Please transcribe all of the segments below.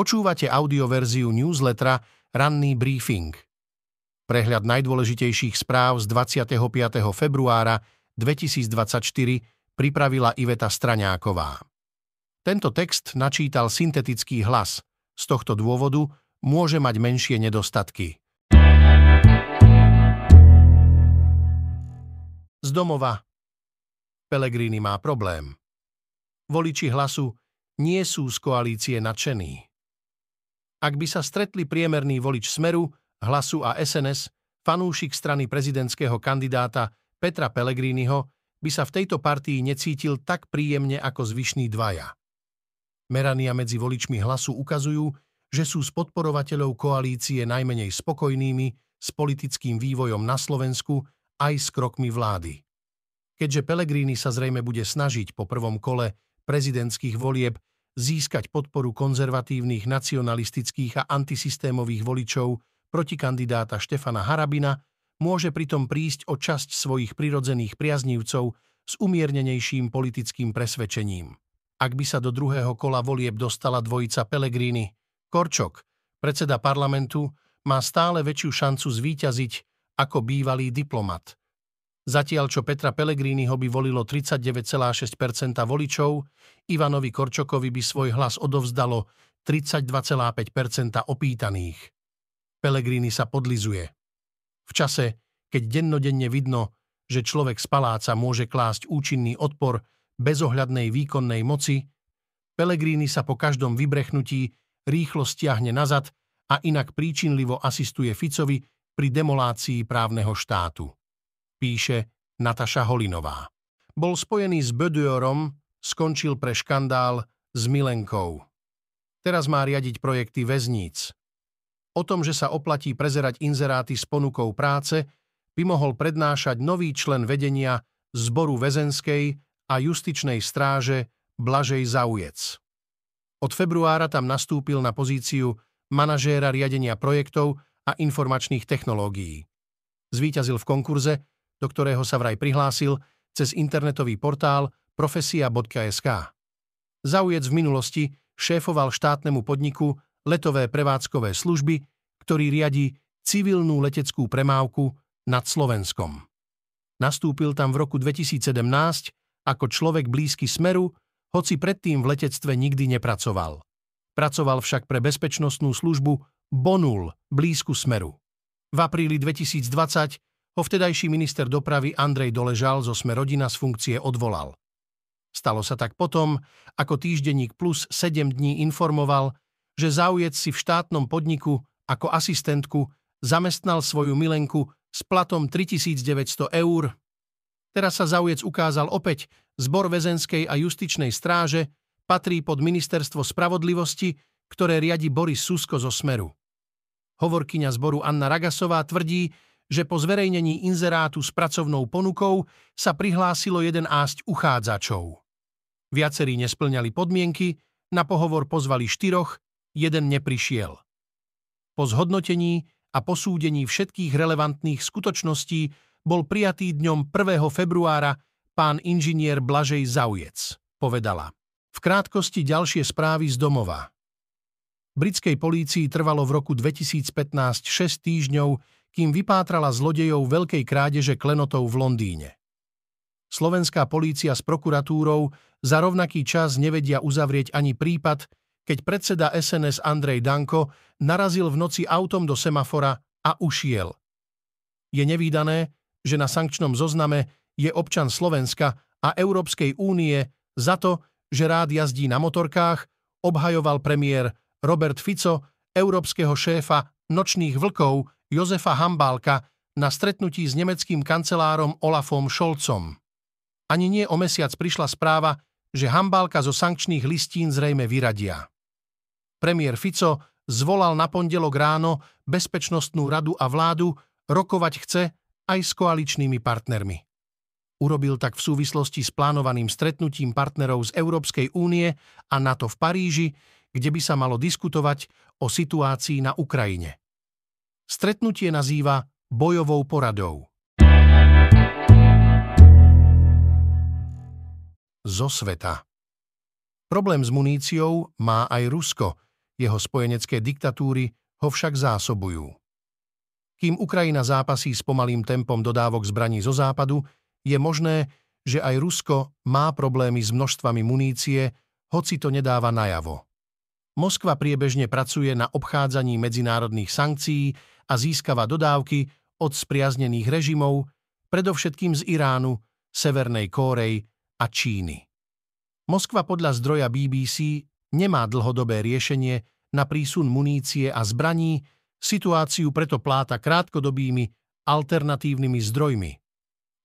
Počúvate audioverziu newslettera Ranný brífing. Prehľad najdôležitejších správ z 25. februára 2024 pripravila Iveta Straňáková. Tento text načítal syntetický hlas. Z tohto dôvodu môže mať menšie nedostatky. Z domova. Pellegrini má problém. Voliči Hlasu nie sú z koalície nadšení. Ak by sa stretli priemerný volič Smeru, Hlasu a SNS, fanúšik strany prezidentského kandidáta Petra Pellegriniho by sa v tejto partii necítil tak príjemne ako zvyšní dvaja. Merania medzi voličmi Hlasu ukazujú, že sú s podporovateľov koalície najmenej spokojnými s politickým vývojom na Slovensku aj s krokmi vlády. Keďže Pellegrini sa zrejme bude snažiť po prvom kole prezidentských volieb získať podporu konzervatívnych, nacionalistických a antisystémových voličov proti kandidáta Štefana Harabina, môže pritom prísť o časť svojich prirodzených priaznívcov s umiernenejším politickým presvedčením. Ak by sa do druhého kola volieb dostala dvojica Pellegrini, Korčok, predseda parlamentu, má stále väčšiu šancu zvíťaziť ako bývalý diplomat. Zatiaľ, čo Petra Pellegriniho by volilo 39,6% voličov, Ivanovi Korčokovi by svoj hlas odovzdalo 32,5% opýtaných. Pellegrini sa podlizuje. V čase, keď dennodenne vidno, že človek z paláca môže klásť účinný odpor bezohľadnej výkonnej moci, Pellegrini sa po každom vybrechnutí rýchlo stiahne nazad a inak príčinlivo asistuje Ficovi pri demolácii právneho štátu. Píše Natáša Holinová. Bol spojený s Bödörom, skončil pre škandál s Milenkou. Teraz má riadiť projekty väzníc. O tom, že sa oplatí prezerať inzeráty s ponukou práce, by mohol prednášať nový člen vedenia zboru väzenskej a justičnej stráže Blažej Zaujec. Od februára tam nastúpil na pozíciu manažéra riadenia projektov a informačných technológií. Zvíťazil v konkurze, do ktorého sa vraj prihlásil cez internetový portál profesia.sk. Zaujec v minulosti šéfoval štátnemu podniku Letové prevádzkové služby, ktorý riadi civilnú leteckú premávku nad Slovenskom. Nastúpil tam v roku 2017 ako človek blízky Smeru, hoci predtým v letectve nikdy nepracoval. Pracoval však pre bezpečnostnú službu Bonul blízku Smeru. V apríli 2020 ho vtedajší minister dopravy Andrej Doležal zo Sme rodina z funkcie odvolal. Stalo sa tak potom, ako týždenník Plus 7 dní informoval, že Zaujec si v štátnom podniku ako asistentku zamestnal svoju milenku s platom 3900 €. Teraz sa Zaujec ukázal opäť, zbor väzenskej a justičnej stráže patrí pod ministerstvo spravodlivosti, ktoré riadi Boris Susko zo Smeru. Hovorkyňa zboru Anna Ragasová tvrdí, že po zverejnení inzerátu s pracovnou ponukou sa prihlásilo 11 uchádzačov. Viacerí nesplňali podmienky, na pohovor pozvali 4, jeden neprišiel. Po zhodnotení a posúdení všetkých relevantných skutočností bol prijatý dňom 1. februára pán inžinier Blažej Zaujec, povedala. V krátkosti ďalšie správy z domova. Britskej polícii trvalo v roku 2015 6 týždňov, kým vypátrala zlodejov veľkej krádeže klenotov v Londýne. Slovenská polícia s prokuratúrou za rovnaký čas nevedia uzavrieť ani prípad, keď predseda SNS Andrej Danko narazil v noci autom do semafora a ušiel. Je nevídané, že na sankčnom zozname je občan Slovenska a Európskej únie za to, že rád jazdí na motorkách, obhajoval premiér Robert Fico európskeho šéfa nočných vlkov Jozefa Hambálka na stretnutí s nemeckým kancelárom Olafom Scholzom. Ani nie o mesiac prišla správa, že Hambálka zo sankčných listín zrejme vyradia. Premiér Fico zvolal na pondelok ráno bezpečnostnú radu a vládu, rokovať chce aj s koaličnými partnermi. Urobil tak v súvislosti s plánovaným stretnutím partnerov z Európskej únie a NATO v Paríži, kde by sa malo diskutovať o situácii na Ukrajine. Stretnutie nazýva bojovou poradou. Zo sveta. Problém s muníciou má aj Rusko, Jeho spojenecké diktatúry ho však zásobujú. Kým Ukrajina zápasí s pomalým tempom dodávok zbraní zo západu, je možné, že aj Rusko má problémy s množstvami munície, hoci to nedáva najavo. Moskva priebežne pracuje na obchádzaní medzinárodných sankcií a získava dodávky od spriaznených režimov, predovšetkým z Iránu, Severnej Kórey a Číny. Moskva podľa zdroja BBC nemá dlhodobé riešenie na prísun munície a zbraní, situáciu preto pláta krátkodobými alternatívnymi zdrojmi.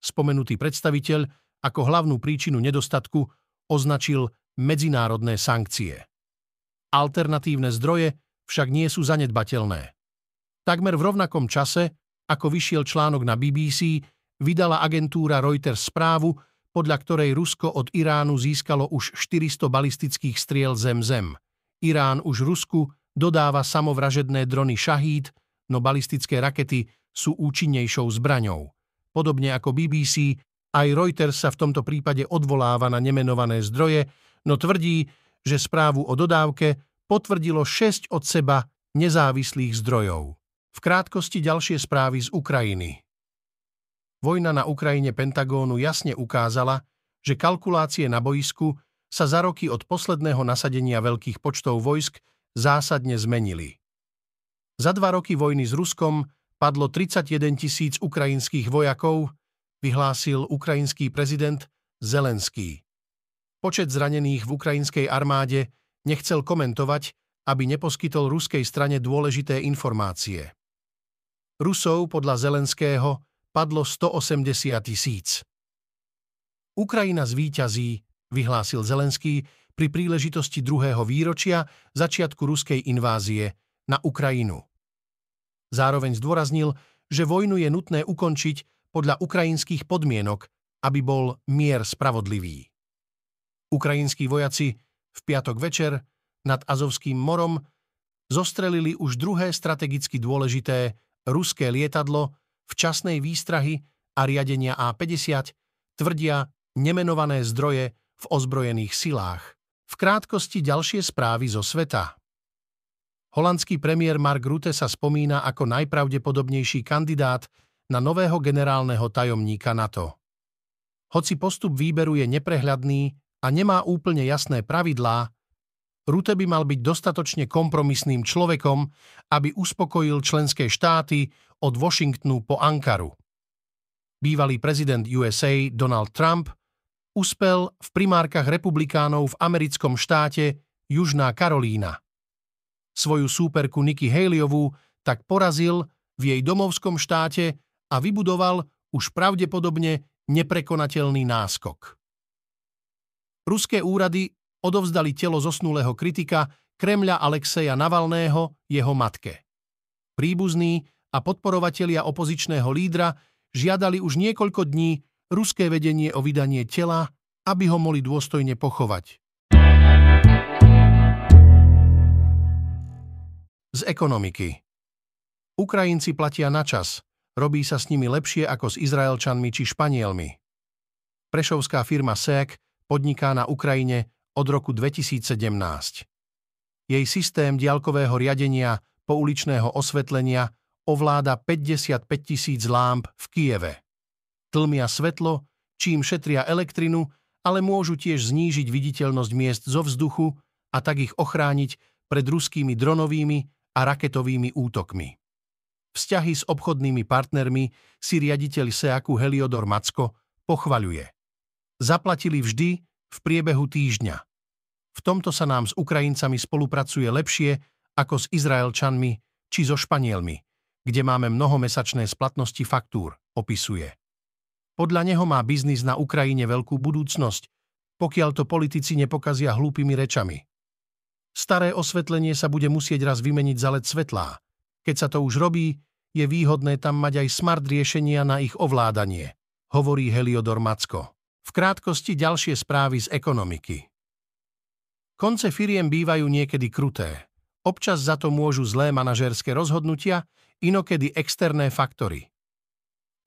Spomenutý predstaviteľ ako hlavnú príčinu nedostatku označil medzinárodné sankcie. Alternatívne zdroje však nie sú zanedbateľné. Takmer v rovnakom čase, ako vyšiel článok na BBC, vydala agentúra Reuters správu, podľa ktorej Rusko od Iránu získalo už 400 balistických striel Zem. Irán už Rusku dodáva samovražedné drony Šahíd, no balistické rakety sú účinnejšou zbraňou. Podobne ako BBC, aj Reuters sa v tomto prípade odvoláva na nemenované zdroje, no tvrdí, že správu o dodávke potvrdilo 6 od seba nezávislých zdrojov. V krátkosti ďalšie správy z Ukrajiny. Vojna na Ukrajine Pentagónu jasne ukázala, že kalkulácie na bojisku sa za roky od posledného nasadenia veľkých počtov vojsk zásadne zmenili. Za 2 roky vojny s Ruskom padlo 31 000 ukrajinských vojakov, vyhlásil ukrajinský prezident Zelenský. Počet zranených v ukrajinskej armáde nechcel komentovať, aby neposkytol ruskej strane dôležité informácie. Rusov podľa Zelenského padlo 180 000. Ukrajina zvíťazí, vyhlásil Zelenský, pri príležitosti 2. výročia začiatku ruskej invázie na Ukrajinu. Zároveň zdôraznil, že vojnu je nutné ukončiť podľa ukrajinských podmienok, aby bol mier spravodlivý. Ukrajinskí vojaci v piatok večer nad Azovským morom zostrelili už druhé strategicky dôležité ruské lietadlo včasnej výstrahy a riadenia A-50, tvrdia nemenované zdroje v ozbrojených silách. V krátkosti ďalšie správy zo sveta. Holandský premiér Mark Rutte sa spomína ako najpravdepodobnejší kandidát na nového generálneho tajomníka NATO. Hoci postup výberu je neprehľadný a nemá úplne jasné pravidlá, Rutte by mal byť dostatočne kompromisným človekom, aby uspokojil členské štáty od Washingtonu po Ankaru. Bývalý prezident USA Donald Trump uspel v primárkach republikánov v americkom štáte Južná Karolína. Svoju súperku Nikki Haleyovú tak porazil v jej domovskom štáte a vybudoval už pravdepodobne neprekonateľný náskok. Ruské úrady odovzdali telo zosnulého kritika Kremľa Alekseja Navalného jeho matke. Príbuzní a podporovatelia opozičného lídra žiadali už niekoľko dní ruské vedenie o vydanie tela, aby ho mohli dôstojne pochovať. Z ekonomiky. Ukrajinci platia na čas, robí sa s nimi lepšie ako s Izraelčanmi či Španielmi. Prešovská firma SEK podniká na Ukrajine od roku 2017. Jej systém diaľkového riadenia pouličného osvetlenia ovláda 55 000 lámp v Kyjeve. Tlmia svetlo, čím šetria elektrinu, ale môžu tiež znížiť viditeľnosť miest zo vzduchu a tak ich ochrániť pred ruskými dronovými a raketovými útokmi. Vzťahy s obchodnými partnermi si riaditeľ SEAKu Heliodor Macko pochvaľuje. Zaplatili vždy v priebehu týždňa. V tomto sa nám s Ukrajincami spolupracuje lepšie ako s Izraelčanmi či so Španielmi, kde máme mnohomesačné splatnosti faktúr, opisuje. Podľa neho má biznis na Ukrajine veľkú budúcnosť, pokiaľ to politici nepokazia hlúpými rečami. Staré osvetlenie sa bude musieť raz vymeniť za LED svetlá. Keď sa to už robí, je výhodné tam mať aj smart riešenia na ich ovládanie, hovorí Heliodor Macko. V krátkosti ďalšie správy z ekonomiky. Konce firiem bývajú niekedy kruté. Občas za to môžu zlé manažérske rozhodnutia, inokedy externé faktory.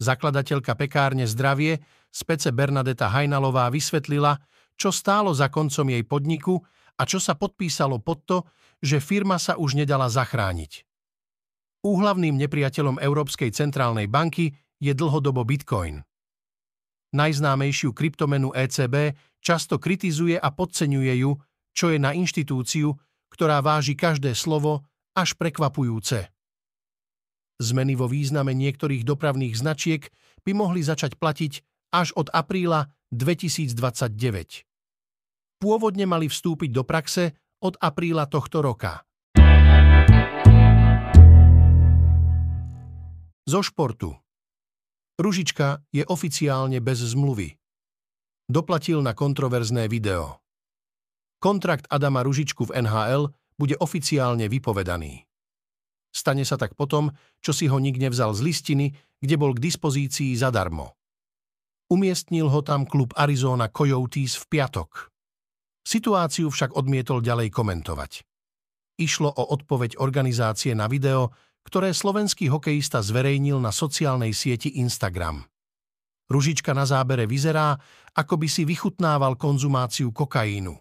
Zakladateľka pekárne Zdravie z Pece Bernadeta Hajnalová vysvetlila, čo stálo za koncom jej podniku a čo sa podpísalo pod to, že firma sa už nedala zachrániť. Úhlavným nepriateľom Európskej centrálnej banky je dlhodobo Bitcoin. Najznámejšiu kryptomenu ECB často kritizuje a podceňuje ju, čo je na inštitúciu, ktorá váži každé slovo, až prekvapujúce. Zmeny vo význame niektorých dopravných značiek by mohli začať platiť až od apríla 2029. Pôvodne mali vstúpiť do praxe od apríla tohto roka. Zo športu. Ružička je oficiálne bez zmluvy. Doplatil na kontroverzné video. Kontrakt Adama Ružičku v NHL bude oficiálne vypovedaný. Stane sa tak potom, čo si ho nikde vzal z listiny, kde bol k dispozícii zadarmo. Umiestnil ho tam klub Arizona Coyotes v piatok. Situáciu však odmietol ďalej komentovať. Išlo o odpoveď organizácie na video, ktoré slovenský hokejista zverejnil na sociálnej sieti Instagram. Ružička na zábere vyzerá, ako by si vychutnával konzumáciu kokainu.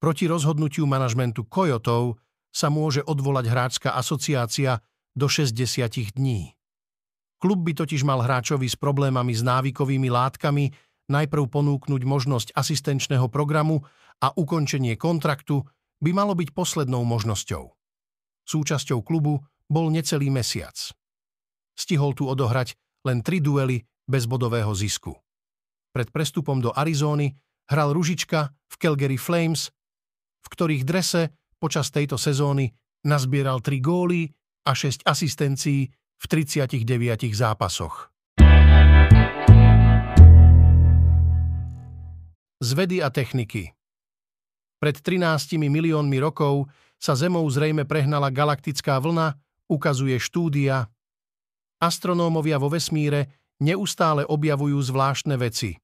Proti rozhodnutiu manažmentu Coyotov sa môže odvolať hráčska asociácia do 60 dní. Klub by totiž mal hráčovi s problémami s návykovými látkami najprv ponúknuť možnosť asistenčného programu a ukončenie kontraktu by malo byť poslednou možnosťou. Súčasťou klubu bol necelý mesiac. Stihol tu odohrať len 3 duely bez bodového zisku. Pred prestupom do Arizóny hral Ružička v Calgary Flames, v ktorých drese počas tejto sezóny nazbieral 3 góly a 6 asistencií v 39 zápasoch. Z vedy a techniky. Pred 13 miliónmi rokov sa Zemou zrejme prehnala galaktická vlna, ukazuje štúdia. Astronómovia vo vesmíre neustále objavujú zvláštne veci.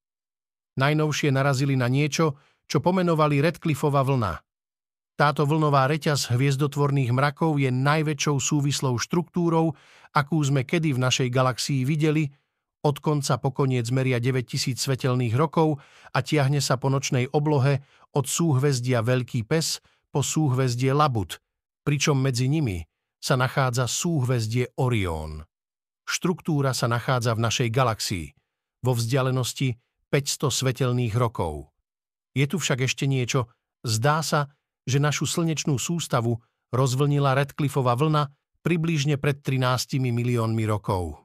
Najnovšie narazili na niečo, čo pomenovali Redcliffova vlna. Táto vlnová reťaz hviezdotvorných mrakov je najväčšou súvislou štruktúrou, akú sme kedy v našej galaxii videli, od konca po koniec meria 9000 svetelných rokov a tiahne sa po nočnej oblohe od súhvezdia Veľký pes po súhvezdie Labut, pričom medzi nimi sa nachádza súhvezdie Orión. Štruktúra sa nachádza v našej galaxii, vo vzdialenosti 500 svetelných rokov. Je tu však ešte niečo, zdá sa, že našu slnečnú sústavu rozvlnila Redcliffova vlna približne pred 13 miliónmi rokov.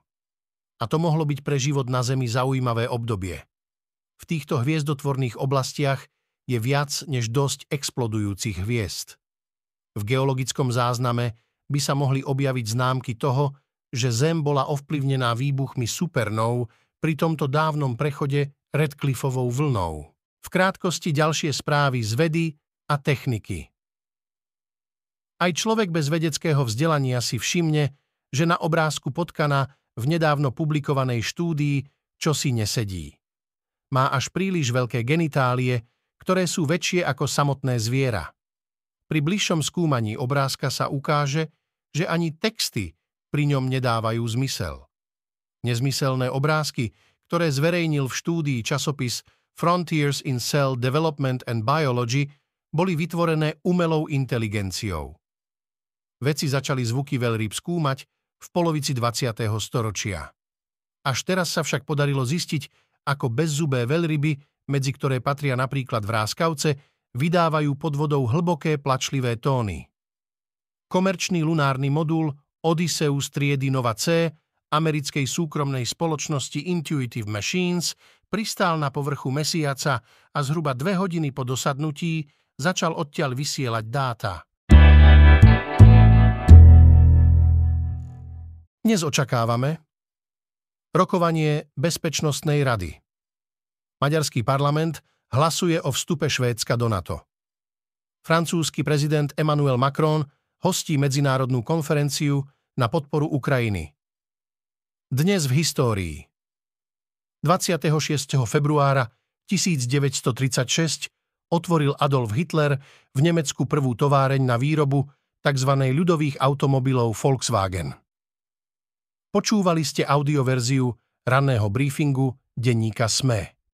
A to mohlo byť pre život na Zemi zaujímavé obdobie. V týchto hviezdotvorných oblastiach je viac než dosť explodujúcich hviezd. V geologickom zázname by sa mohli objaviť známky toho, že Zem bola ovplyvnená výbuchmi supernov pri tomto dávnom prechode Redcliffovou vlnou. V krátkosti ďalšie správy z vedy a techniky. Aj človek bez vedeckého vzdelania si všimne, že na obrázku potkana v nedávno publikovanej štúdii čosi nesedí. Má až príliš veľké genitálie, ktoré sú väčšie ako samotné zviera. Pri bližšom skúmaní obrázka sa ukáže, že ani texty pri ňom nedávajú zmysel. Nezmyselné obrázky, ktoré zverejnil v štúdii časopis Frontiers in Cell Development and Biology, boli vytvorené umelou inteligenciou. Vedci začali zvuky veľrýb skúmať v polovici 20. storočia. Až teraz sa však podarilo zistiť, ako bezzubé veľryby, medzi ktoré patria napríklad vráskavce, vydávajú pod vodou hlboké plačlivé tóny. Komerčný lunárny modul Odysseus triedy Nova C americkej súkromnej spoločnosti Intuitive Machines pristál na povrchu Mesiaca a zhruba 2 hodiny po dosadnutí začal odtiaľ vysielať dáta. Dnes očakávame rokovanie Bezpečnostnej rady. Maďarský parlament hlasuje o vstupe Švédska do NATO. Francúzsky prezident Emmanuel Macron hostí medzinárodnú konferenciu na podporu Ukrajiny. Dnes v histórii. 26. februára 1936 otvoril Adolf Hitler v Nemecku prvú továreň na výrobu tzv. Ľudových automobilov Volkswagen. Počúvali ste audioverziu ranného brífingu denníka SME.